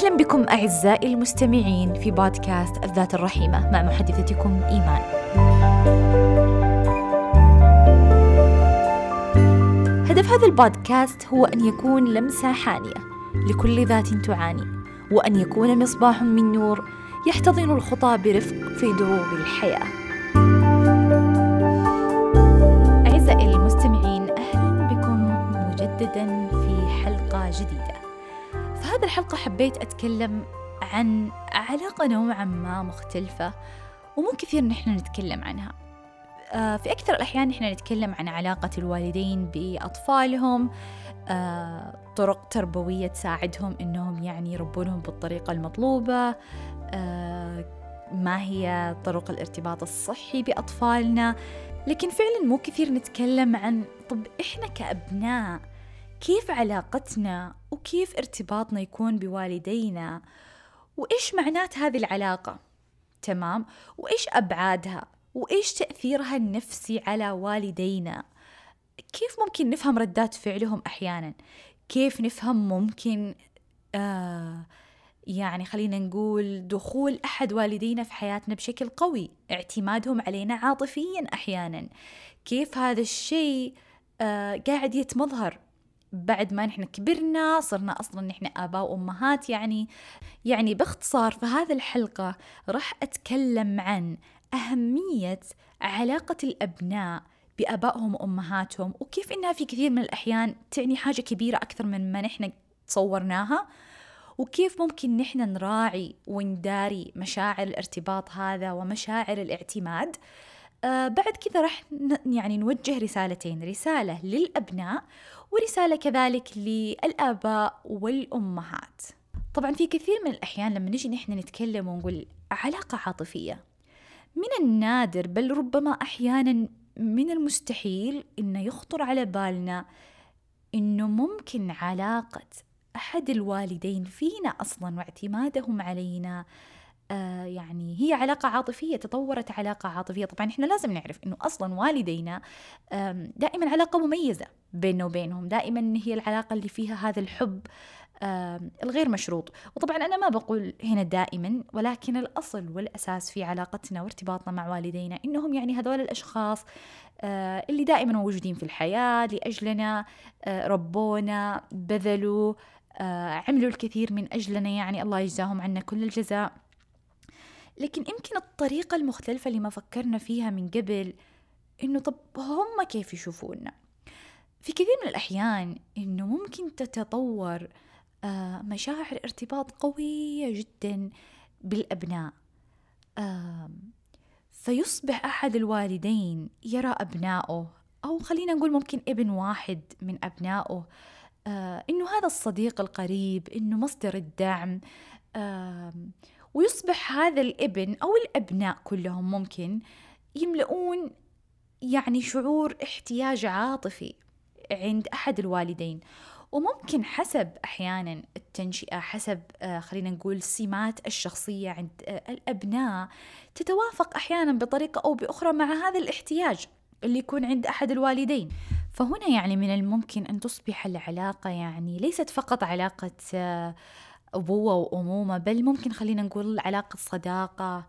أهلا بكم أعزائي المستمعين في بودكاست الذات الرحيمة مع محدثتكم إيمان. هدف هذا البودكاست هو أن يكون لمسة حانية لكل ذات تعاني، وأن يكون مصباح من نور يحتضن الخطى برفق في دروب الحياة. أعزائي المستمعين، أهلا بكم مجددا في حلقة جديدة. هذه الحلقة حبيت أتكلم عن علاقة نوعاً ما مختلفة، ومو كثير نحن نتكلم عنها. في أكثر الأحيان نحن نتكلم عن علاقة الوالدين بأطفالهم، طرق تربوية تساعدهم إنهم يعني يربونهم بالطريقة المطلوبة، ما هي طرق الارتباط الصحي بأطفالنا. لكن فعلاً مو كثير نتكلم عن طب إحنا كأبناء كيف علاقتنا وكيف ارتباطنا يكون بوالدينا، وإيش معنات هذه العلاقة، تمام، وإيش أبعادها، وإيش تأثيرها النفسي على والدينا، كيف ممكن نفهم ردات فعلهم أحيانا، كيف نفهم ممكن يعني خلينا نقول دخول أحد والدينا في حياتنا بشكل قوي، اعتمادهم علينا عاطفيا أحيانا، كيف هذا الشيء قاعد يتمظهر بعد ما نحن كبرنا صرنا أصلاً نحن آباء وأمهات. يعني باختصار في هذه الحلقة راح أتكلم عن أهمية علاقة الأبناء بآبائهم وأمهاتهم، وكيف إنها في كثير من الأحيان تعني حاجة كبيرة أكثر من ما نحن تصورناها، وكيف ممكن نحن نراعي ونداري مشاعر الارتباط هذا ومشاعر الاعتماد. بعد كذا راح يعني نوجه رسالتين، رسالة للأبناء ورسالة كذلك للآباء والأمهات. طبعا في كثير من الأحيان لما نجي نحن نتكلم ونقول علاقة عاطفية، من النادر بل ربما أحيانا من المستحيل إنه يخطر على بالنا إنه ممكن علاقة أحد الوالدين فينا أصلا واعتمادهم علينا يعني هي علاقة عاطفية، تطورت علاقة عاطفية. طبعا إحنا لازم نعرف إنه أصلا والدينا دائما علاقة مميزة بينه وبينهم، دائما هي العلاقة اللي فيها هذا الحب الغير مشروط. وطبعا أنا ما بقول هنا دائما، ولكن الأصل والأساس في علاقتنا وارتباطنا مع والدينا إنهم يعني هذول الأشخاص اللي دائما موجودين في الحياة لأجلنا، ربونا، بذلوا، عملوا الكثير من أجلنا، يعني الله يجزاهم عنا كل الجزاء. لكن يمكن الطريقة المختلفة اللي ما فكرنا فيها من قبل إنه طب هم كيف يشوفونا. في كثير من الأحيان إنه ممكن تتطور مشاعر ارتباط قوية جدا بالأبناء، فيصبح أحد الوالدين يرى أبنائه، أو خلينا نقول ممكن ابن واحد من أبنائه، إنه هذا الصديق القريب، إنه مصدر الدعم، ويصبح هذا الابن أو الأبناء كلهم ممكن يملؤون يعني شعور احتياج عاطفي عند أحد الوالدين. وممكن حسب أحيانا التنشئة، حسب خلينا نقول سمات الشخصية عند الأبناء، تتوافق أحيانا بطريقة أو بأخرى مع هذا الاحتياج اللي يكون عند أحد الوالدين. فهنا يعني من الممكن أن تصبح العلاقة يعني ليست فقط علاقة أبوة وأمومة، بل ممكن خلينا نقول علاقة صداقة،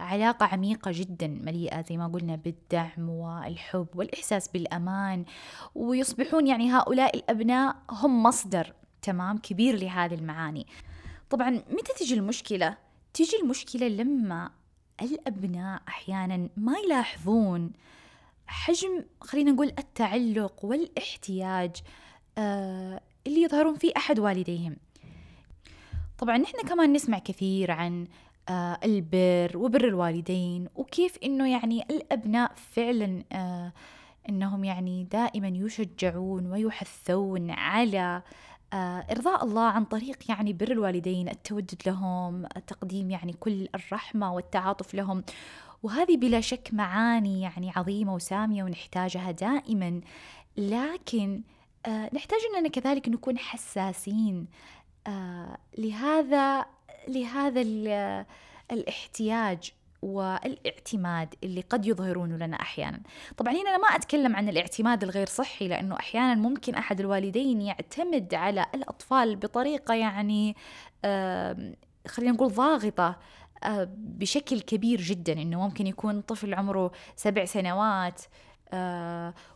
علاقة عميقة جدا مليئة زي ما قلنا بالدعم والحب والإحساس بالأمان. ويصبحون يعني هؤلاء الأبناء هم مصدر تمام كبير لهذه المعاني. طبعا متى تجي المشكلة؟ تجي المشكلة لما الأبناء أحيانا ما يلاحظون حجم خلينا نقول التعلق والاحتياج اللي يظهرون فيه أحد والديهم. طبعا نحن كمان نسمع كثير عن البر وبر الوالدين، وكيف إنه يعني الأبناء فعلا إنهم يعني دائما يشجعون ويحثون على إرضاء الله عن طريق يعني بر الوالدين، التودد لهم، تقديم يعني كل الرحمة والتعاطف لهم. وهذه بلا شك معاني يعني عظيمة وسامية ونحتاجها دائما، لكن نحتاج أننا كذلك نكون حساسين لهذا الاحتياج والاعتماد اللي قد يظهرونه لنا أحيانا. طبعا هنا أنا ما أتكلم عن الاعتماد الغير صحي، لأنه أحيانا ممكن أحد الوالدين يعتمد على الأطفال بطريقة يعني خلينا نقول ضاغطة بشكل كبير جدا، إنه ممكن يكون طفل عمره 7 سنوات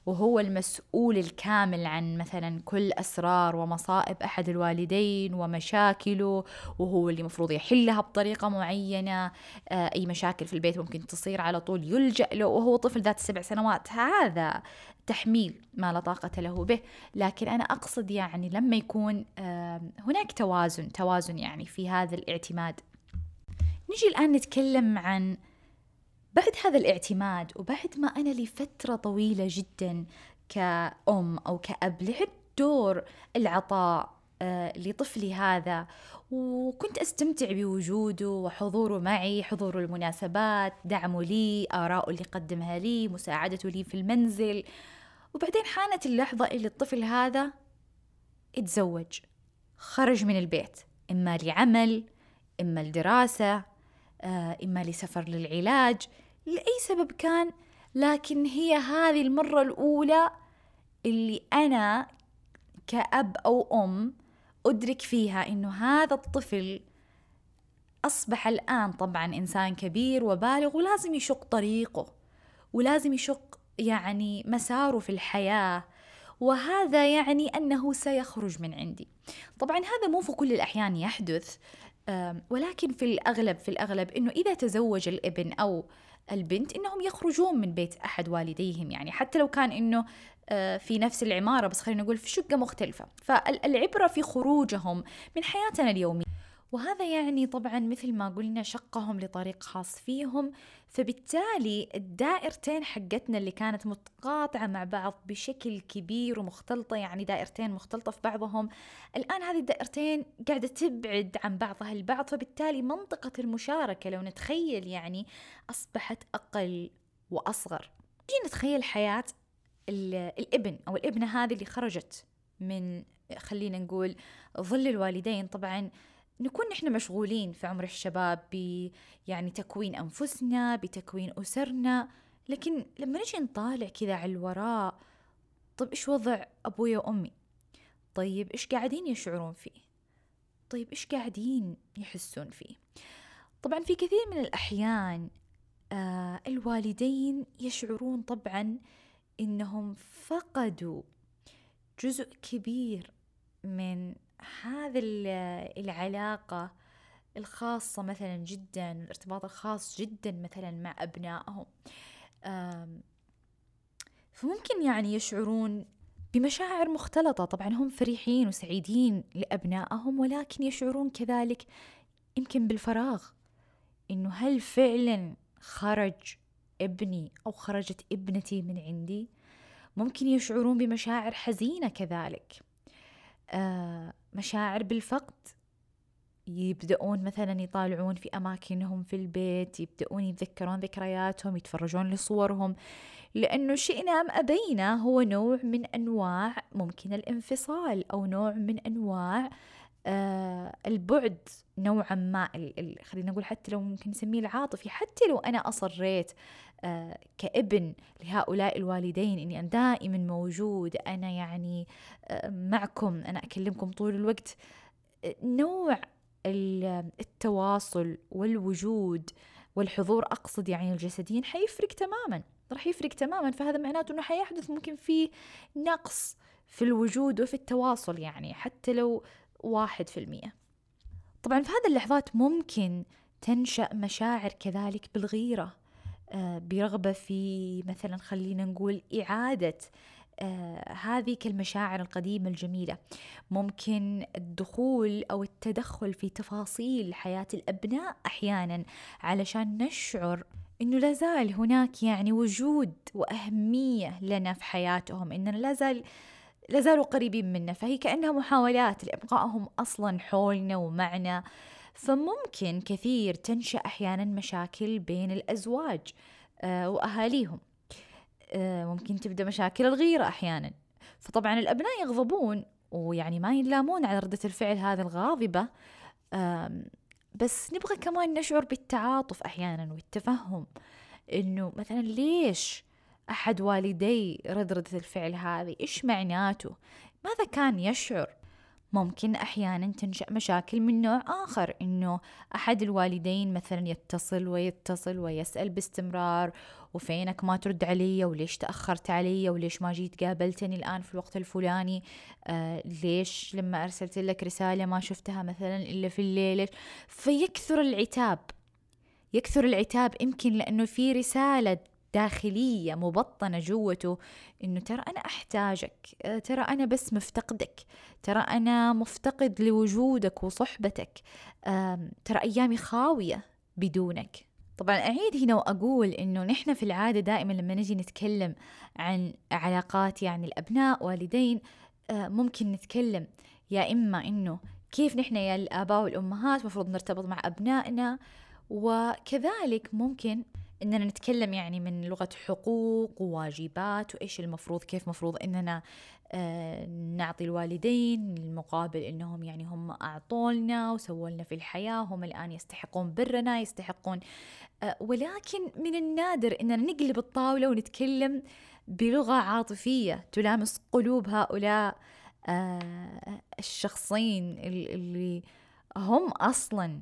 وهو المسؤول الكامل عن مثلا كل أسرار ومصائب أحد الوالدين ومشاكله، وهو اللي مفروض يحلها بطريقة معينة. أي مشاكل في البيت ممكن تصير على طول يلجأ له، وهو طفل ذات 7 سنوات. هذا تحميل ما لا طاقة له به. لكن أنا أقصد يعني لما يكون هناك توازن يعني في هذا الاعتماد. نجي الآن نتكلم عن بعد هذا الاعتماد، وبعد ما أنا لفترة طويلة جدا كأم أو كأب لعب دور العطاء لطفلي هذا، وكنت أستمتع بوجوده وحضوره معي، حضوره المناسبات، دعمه لي، آراءه اللي قدمها لي، مساعدته لي في المنزل. وبعدين حانت اللحظة اللي الطفل هذا اتزوج، خرج من البيت، إما لعمل، إما لدراسة، إما لسفر للعلاج، لأي سبب كان. لكن هي هذه المرة الأولى اللي أنا كأب أو أم أدرك فيها إنه هذا الطفل أصبح الآن طبعا إنسان كبير وبالغ، ولازم يشق طريقه، ولازم يشق يعني مساره في الحياة، وهذا يعني أنه سيخرج من عندي. طبعا هذا مو في كل الأحيان يحدث، ولكن في الأغلب إنه إذا تزوج الابن أو البنت إنهم يخرجون من بيت أحد والديهم، يعني حتى لو كان إنه في نفس العمارة، بس خلينا نقول في شقة مختلفة. فالعبرة في خروجهم من حياتنا اليومية، وهذا يعني طبعا مثل ما قلنا شقهم لطريق خاص فيهم. فبالتالي الدائرتين حقتنا اللي كانت متقاطعة مع بعض بشكل كبير ومختلطة، يعني دائرتين مختلطة في بعضهم، الآن هذه الدائرتين قاعدة تبعد عن بعضها البعض. فبالتالي منطقة المشاركة لو نتخيل يعني أصبحت أقل وأصغر. نجي نتخيل حياة الابن أو الابنة هذه اللي خرجت من خلينا نقول ظل الوالدين. طبعا نكون نحن مشغولين في عمر الشباب يعني تكوين أنفسنا، بتكوين أسرنا. لكن لما نجي نطالع كذا على الوراء، طيب إيش وضع أبوي وأمي؟ طيب إيش قاعدين يشعرون فيه؟ طيب إيش قاعدين يحسون فيه؟ طبعا في كثير من الأحيان الوالدين يشعرون طبعا إنهم فقدوا جزء كبير من هذه العلاقة الخاصة مثلا جدا، الارتباط الخاص جدا مثلا مع أبنائهم. فممكن يعني يشعرون بمشاعر مختلطة. طبعا هم فرحين وسعيدين لأبنائهم، ولكن يشعرون كذلك يمكن بالفراغ، إنه هل فعلا خرج ابني أو خرجت ابنتي من عندي؟ ممكن يشعرون بمشاعر حزينة كذلك، مشاعر بالفقد. يبدأون مثلا يطالعون في أماكنهم في البيت، يبدأون يتذكرون ذكرياتهم، يتفرجون لصورهم، لأنه شئنا أم أبينا هو نوع من أنواع ممكن الانفصال، أو نوع من أنواع البعد نوعا ما، خلينا نقول حتى لو ممكن نسميه العاطفي. حتى لو أنا أصريت كابن لهؤلاء الوالدين إني أنا دائما موجود، أنا يعني معكم، أنا أكلمكم طول الوقت، نوع التواصل والوجود والحضور أقصد يعني الجسديين راح يفرق تماما. فهذا معناته أنه حيحدث ممكن فيه نقص في الوجود وفي التواصل، يعني حتى لو 1%. طبعا في هذه اللحظات ممكن تنشأ مشاعر كذلك بالغيرة، برغبة في مثلا خلينا نقول إعادة هذه المشاعر القديمة الجميلة. ممكن الدخول أو التدخل في تفاصيل حياة الأبناء أحيانا، علشان نشعر إنه لازال هناك يعني وجود وأهمية لنا في حياتهم، إننا لازالوا قريبين منا. فهي كأنها محاولات لإبقائهم أصلا حولنا ومعنا. فممكن كثير تنشأ أحيانا مشاكل بين الأزواج وأهاليهم، ممكن تبدأ مشاكل الغيرة أحيانا. فطبعا الأبناء يغضبون، ويعني ما ينلامون على ردة الفعل هذه الغاضبة، بس نبغى كمان نشعر بالتعاطف أحيانا والتفهم، إنه مثلا ليش أحد والدي ردة الفعل هذه، إيش معناته، ماذا كان يشعر. ممكن أحيانا تنشأ مشاكل من نوع آخر، إنه أحد الوالدين مثلا يتصل ويسأل باستمرار، وفينك ما ترد علي، وليش تأخرت علي، وليش ما جيت قابلتني الآن في الوقت الفلاني، ليش لما أرسلت لك رسالة ما شفتها مثلا إلا في الليل. فيكثر العتاب يمكن لأنه في رسالة داخلية مبطنة جوته، إنه ترى أنا أحتاجك، ترى أنا بس مفتقدك، ترى أنا مفتقد لوجودك وصحبتك، ترى أيامي خاوية بدونك. طبعا أعيد هنا وأقول إنه نحن في العادة دائما لما نجي نتكلم عن علاقات يعني الأبناء والدين، ممكن نتكلم يا إما إنه كيف نحن يا الآباء والأمهات مفروض نرتبط مع أبنائنا، وكذلك ممكن إننا نتكلم يعني من لغة حقوق وواجبات، وإيش المفروض، كيف مفروض إننا نعطي الوالدين المقابل إنهم يعني هم أعطولنا وسووا لنا في الحياة، هم الآن يستحقون برنا، يستحقون. ولكن من النادر إننا نقلب الطاولة ونتكلم بلغة عاطفية تلامس قلوب هؤلاء الشخصين اللي هم أصلا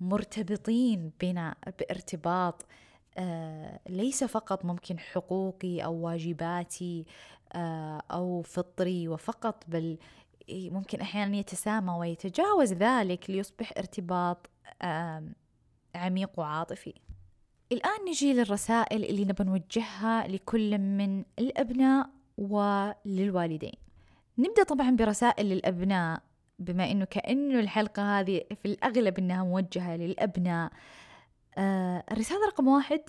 مرتبطين بنا بارتباط ليس فقط ممكن حقوقي أو واجباتي أو فطري وفقط، بل ممكن أحيانا يتسامى ويتجاوز ذلك ليصبح ارتباط عميق وعاطفي. الآن نجي للرسائل اللي نبي نوجهها لكل من الأبناء وللوالدين. نبدأ طبعا برسائل للأبناء، بما إنه كأنه الحلقة هذه في الأغلب إنها موجهة للأبناء. الرسالة رقم 1،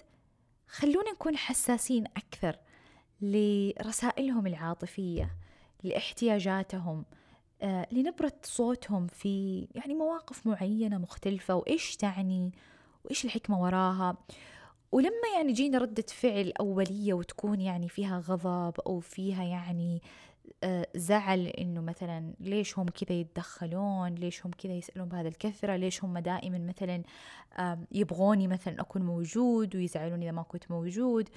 خلونا نكون حساسين أكثر لرسائلهم العاطفية، لاحتياجاتهم، لنبرة صوتهم في يعني مواقف معينة مختلفة، وإيش تعني وإيش الحكمة وراها. ولما يعني جينا ردة فعل أولية وتكون يعني فيها غضب أو فيها يعني زعل، إنه مثلا ليش هم كذا يتدخلون، ليش هم كذا يسألون بهذا الكثرة، ليش هم دائما مثلا يبغوني مثلا أكون موجود ويزعلون إذا ما كنت موجود،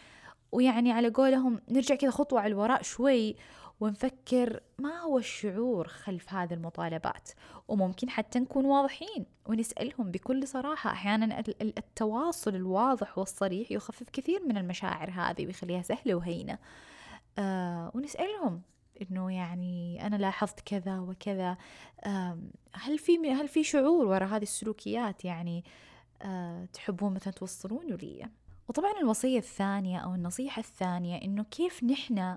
ويعني على قولهم نرجع كذا خطوة على الوراء شوي ونفكر ما هو الشعور خلف هذه المطالبات. وممكن حتى نكون واضحين ونسألهم بكل صراحة. أحيانا التواصل الواضح والصريح يخفف كثير من المشاعر هذه ويخليها سهلة وهينة. ونسألهم إنه يعني أنا لاحظت كذا وكذا، هل في شعور وراء هذه السلوكيات، يعني تحبون مثلا توصلونه لي. وطبعا الوصية الثانية أو النصيحة الثانية، إنه كيف نحن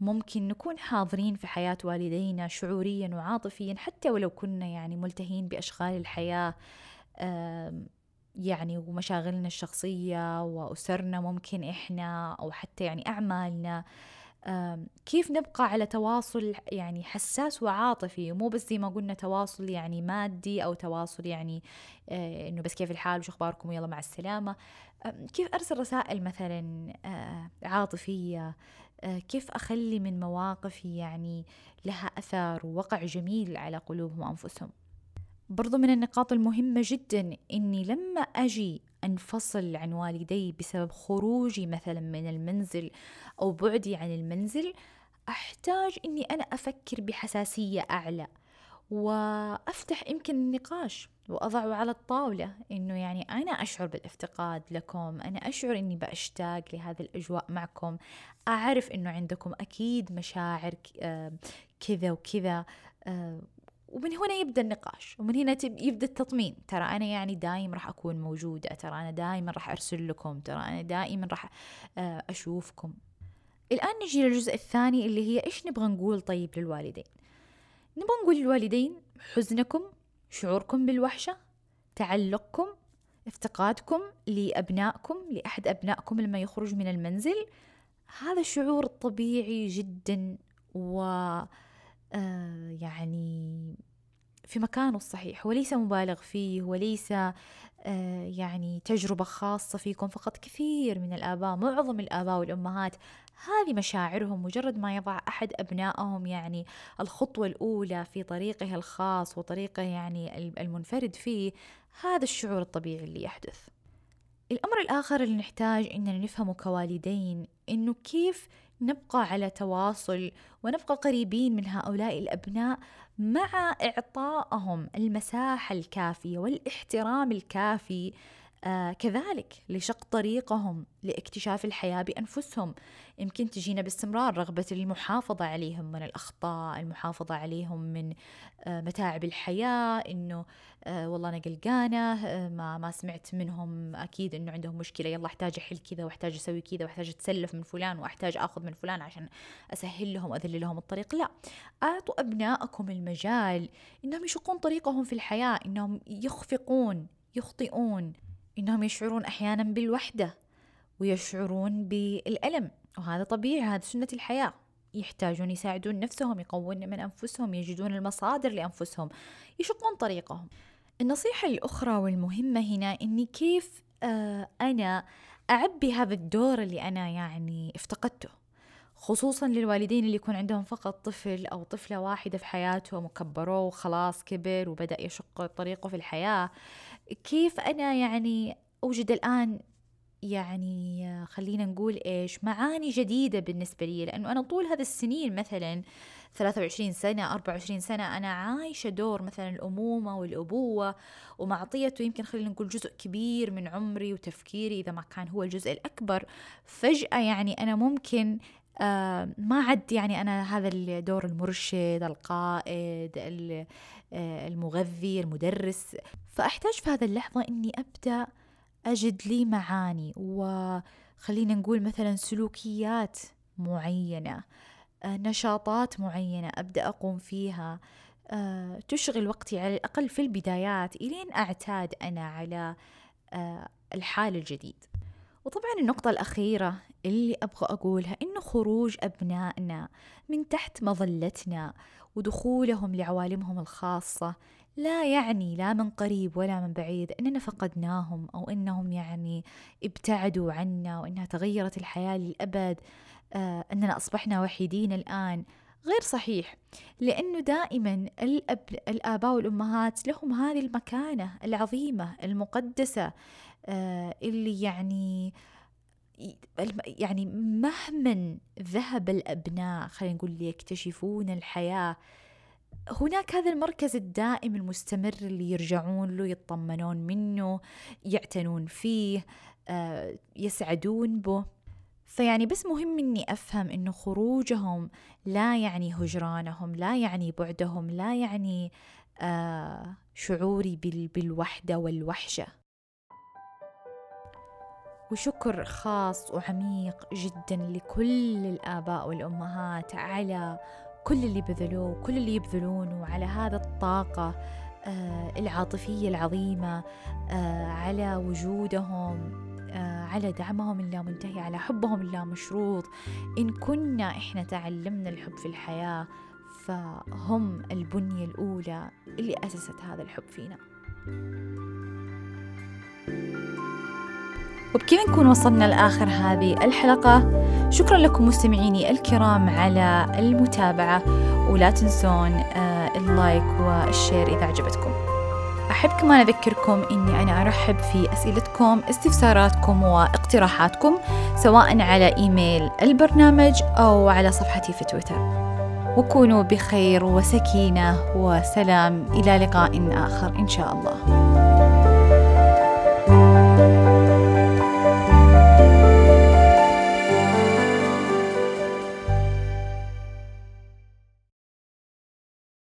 ممكن نكون حاضرين في حياة والدينا شعوريا وعاطفيا، حتى ولو كنا يعني ملتهين بأشغال الحياة يعني ومشاغلنا الشخصية وأسرنا ممكن إحنا، أو حتى يعني أعمالنا. كيف نبقى على تواصل يعني حساس وعاطفي، مو بس زي ما قلنا تواصل يعني مادي أو تواصل يعني إنه بس كيف الحال وش أخباركم ويلا مع السلامة. كيف أرسل رسائل مثلا عاطفية، كيف أخلي من مواقفي يعني لها أثر ووقع جميل على قلوبهم وأنفسهم. برضو من النقاط المهمة جدا إني لما أجي أنفصل عن والدي بسبب خروجي مثلا من المنزل أو بعدي عن المنزل، أحتاج إني أنا أفكر بحساسية أعلى وأفتح يمكن النقاش وأضعه على الطاولة، إنه يعني أنا أشعر بالافتقاد لكم، أنا أشعر إني بأشتاق لهذه الأجواء معكم، أعرف إنه عندكم أكيد مشاعر كذا وكذا. ومن هنا يبدأ النقاش، ومن هنا يبدأ التطمين. ترى أنا يعني دائما راح أكون موجودة، ترى أنا دائما راح أرسل لكم، ترى أنا دائما راح أشوفكم. الآن نجي للجزء الثاني اللي هي إيش نبغى نقول طيب للوالدين. نبغى نقول للوالدين حزنكم، شعوركم بالوحشة، تعلقكم، افتقادكم لأبنائكم، لأحد أبنائكم لما يخرج من المنزل. هذا شعور طبيعي جدا و يعني في مكانه الصحيح، وليس مبالغ فيه، وليس يعني تجربة خاصة فيكم فقط. كثير من الآباء، معظم الآباء والأمهات هذه مشاعرهم. مجرد ما يضع أحد أبنائهم يعني الخطوة الأولى في طريقه الخاص وطريقه يعني المنفرد فيه، هذا الشعور الطبيعي اللي يحدث. الأمر الآخر اللي نحتاج إننا نفهمه كوالدين إنه كيف نبقى على تواصل ونبقى قريبين من هؤلاء الأبناء مع إعطائهم المساحة الكافية والاحترام الكافي، كذلك لشق طريقهم لاكتشاف الحياة بأنفسهم. يمكن تجينا باستمرار رغبة المحافظة عليهم من الأخطاء، المحافظة عليهم من متاعب الحياة، إنه والله أنا قلقانة، ما سمعت منهم، أكيد إنه عندهم مشكلة، يلا أحتاج أحل كذا وأحتاج أسوي كذا وأحتاج أتسلف من فلان وأحتاج أخذ من فلان عشان أسهل لهم وأذل لهم الطريق. لا، أعطوا أبنائكم المجال إنهم يشقون طريقهم في الحياة، إنهم يخفقون، يخطئون، إنهم يشعرون أحيانا بالوحدة ويشعرون بالألم، وهذا طبيعي، هذا سنة الحياة. يحتاجون يساعدون نفسهم، يقوون من أنفسهم، يجدون المصادر لأنفسهم، يشقون طريقهم. النصيحة الأخرى والمهمة هنا إني كيف أنا أعبي هذا الدور اللي أنا يعني افتقدته، خصوصا للوالدين اللي يكون عندهم فقط طفل أو طفلة واحدة في حياتهم وكبروه وخلاص كبر وبدأ يشق طريقه في الحياة. كيف أنا يعني أوجد الآن يعني خلينا نقول إيش معاني جديدة بالنسبة لي، لأنه أنا طول هذا السنين مثلا 23 سنة 24 سنة أنا عايشة دور مثلا الأمومة والأبوة ومعطيته يمكن خلينا نقول جزء كبير من عمري وتفكيري إذا ما كان هو الجزء الأكبر. فجأة يعني أنا ممكن ما عد يعني أنا هذا الدور المرشد، القائد، المغذي، المدرس، فأحتاج في هذا اللحظة أني أبدأ أجد لي معاني وخلينا نقول مثلا سلوكيات معينة، نشاطات معينة أبدأ أقوم فيها تشغل وقتي على الأقل في البدايات إلين أعتاد أنا على الحال الجديد. وطبعا النقطة الأخيرة اللي أبغى أقولها إنه خروج أبنائنا من تحت مظلتنا ودخولهم لعوالمهم الخاصة لا يعني لا من قريب ولا من بعيد إننا فقدناهم أو إنهم يعني ابتعدوا عنا وإنها تغيرت الحياة للأبد، إننا أصبحنا وحيدين الآن. غير صحيح، لأنه دائما الآباء والأمهات لهم هذه المكانة العظيمة المقدسة اللي يعني مهما ذهب الأبناء خلينا نقول ليكتشفون الحياة، هناك هذا المركز الدائم المستمر اللي يرجعون له، يطمنون منه، يعتنون فيه، يسعدون به. فيعني بس مهم إني أفهم إنه خروجهم لا يعني هجرانهم، لا يعني بعدهم، لا يعني شعوري بالوحدة والوحشة. وشكر خاص وعميق جدا لكل الآباء والأمهات على كل اللي بذلوه، كل اللي يبذلونه، على هذا الطاقة العاطفية العظيمة، على وجودهم، على دعمهم اللامنتهي، على حبهم اللامشروط. إن كنا إحنا تعلمنا الحب في الحياة فهم البنية الأولى اللي أسست هذا الحب فينا. وبكذا نكون وصلنا لآخر هذه الحلقة. شكرا لكم مستمعيني الكرام على المتابعة، ولا تنسون اللايك والشير إذا عجبتكم. أحب كمان أذكركم أني أنا أرحب في أسئلتكم، استفساراتكم واقتراحاتكم، سواء على إيميل البرنامج أو على صفحتي في تويتر. وكونوا بخير وسكينة وسلام، إلى لقاء آخر إن شاء الله.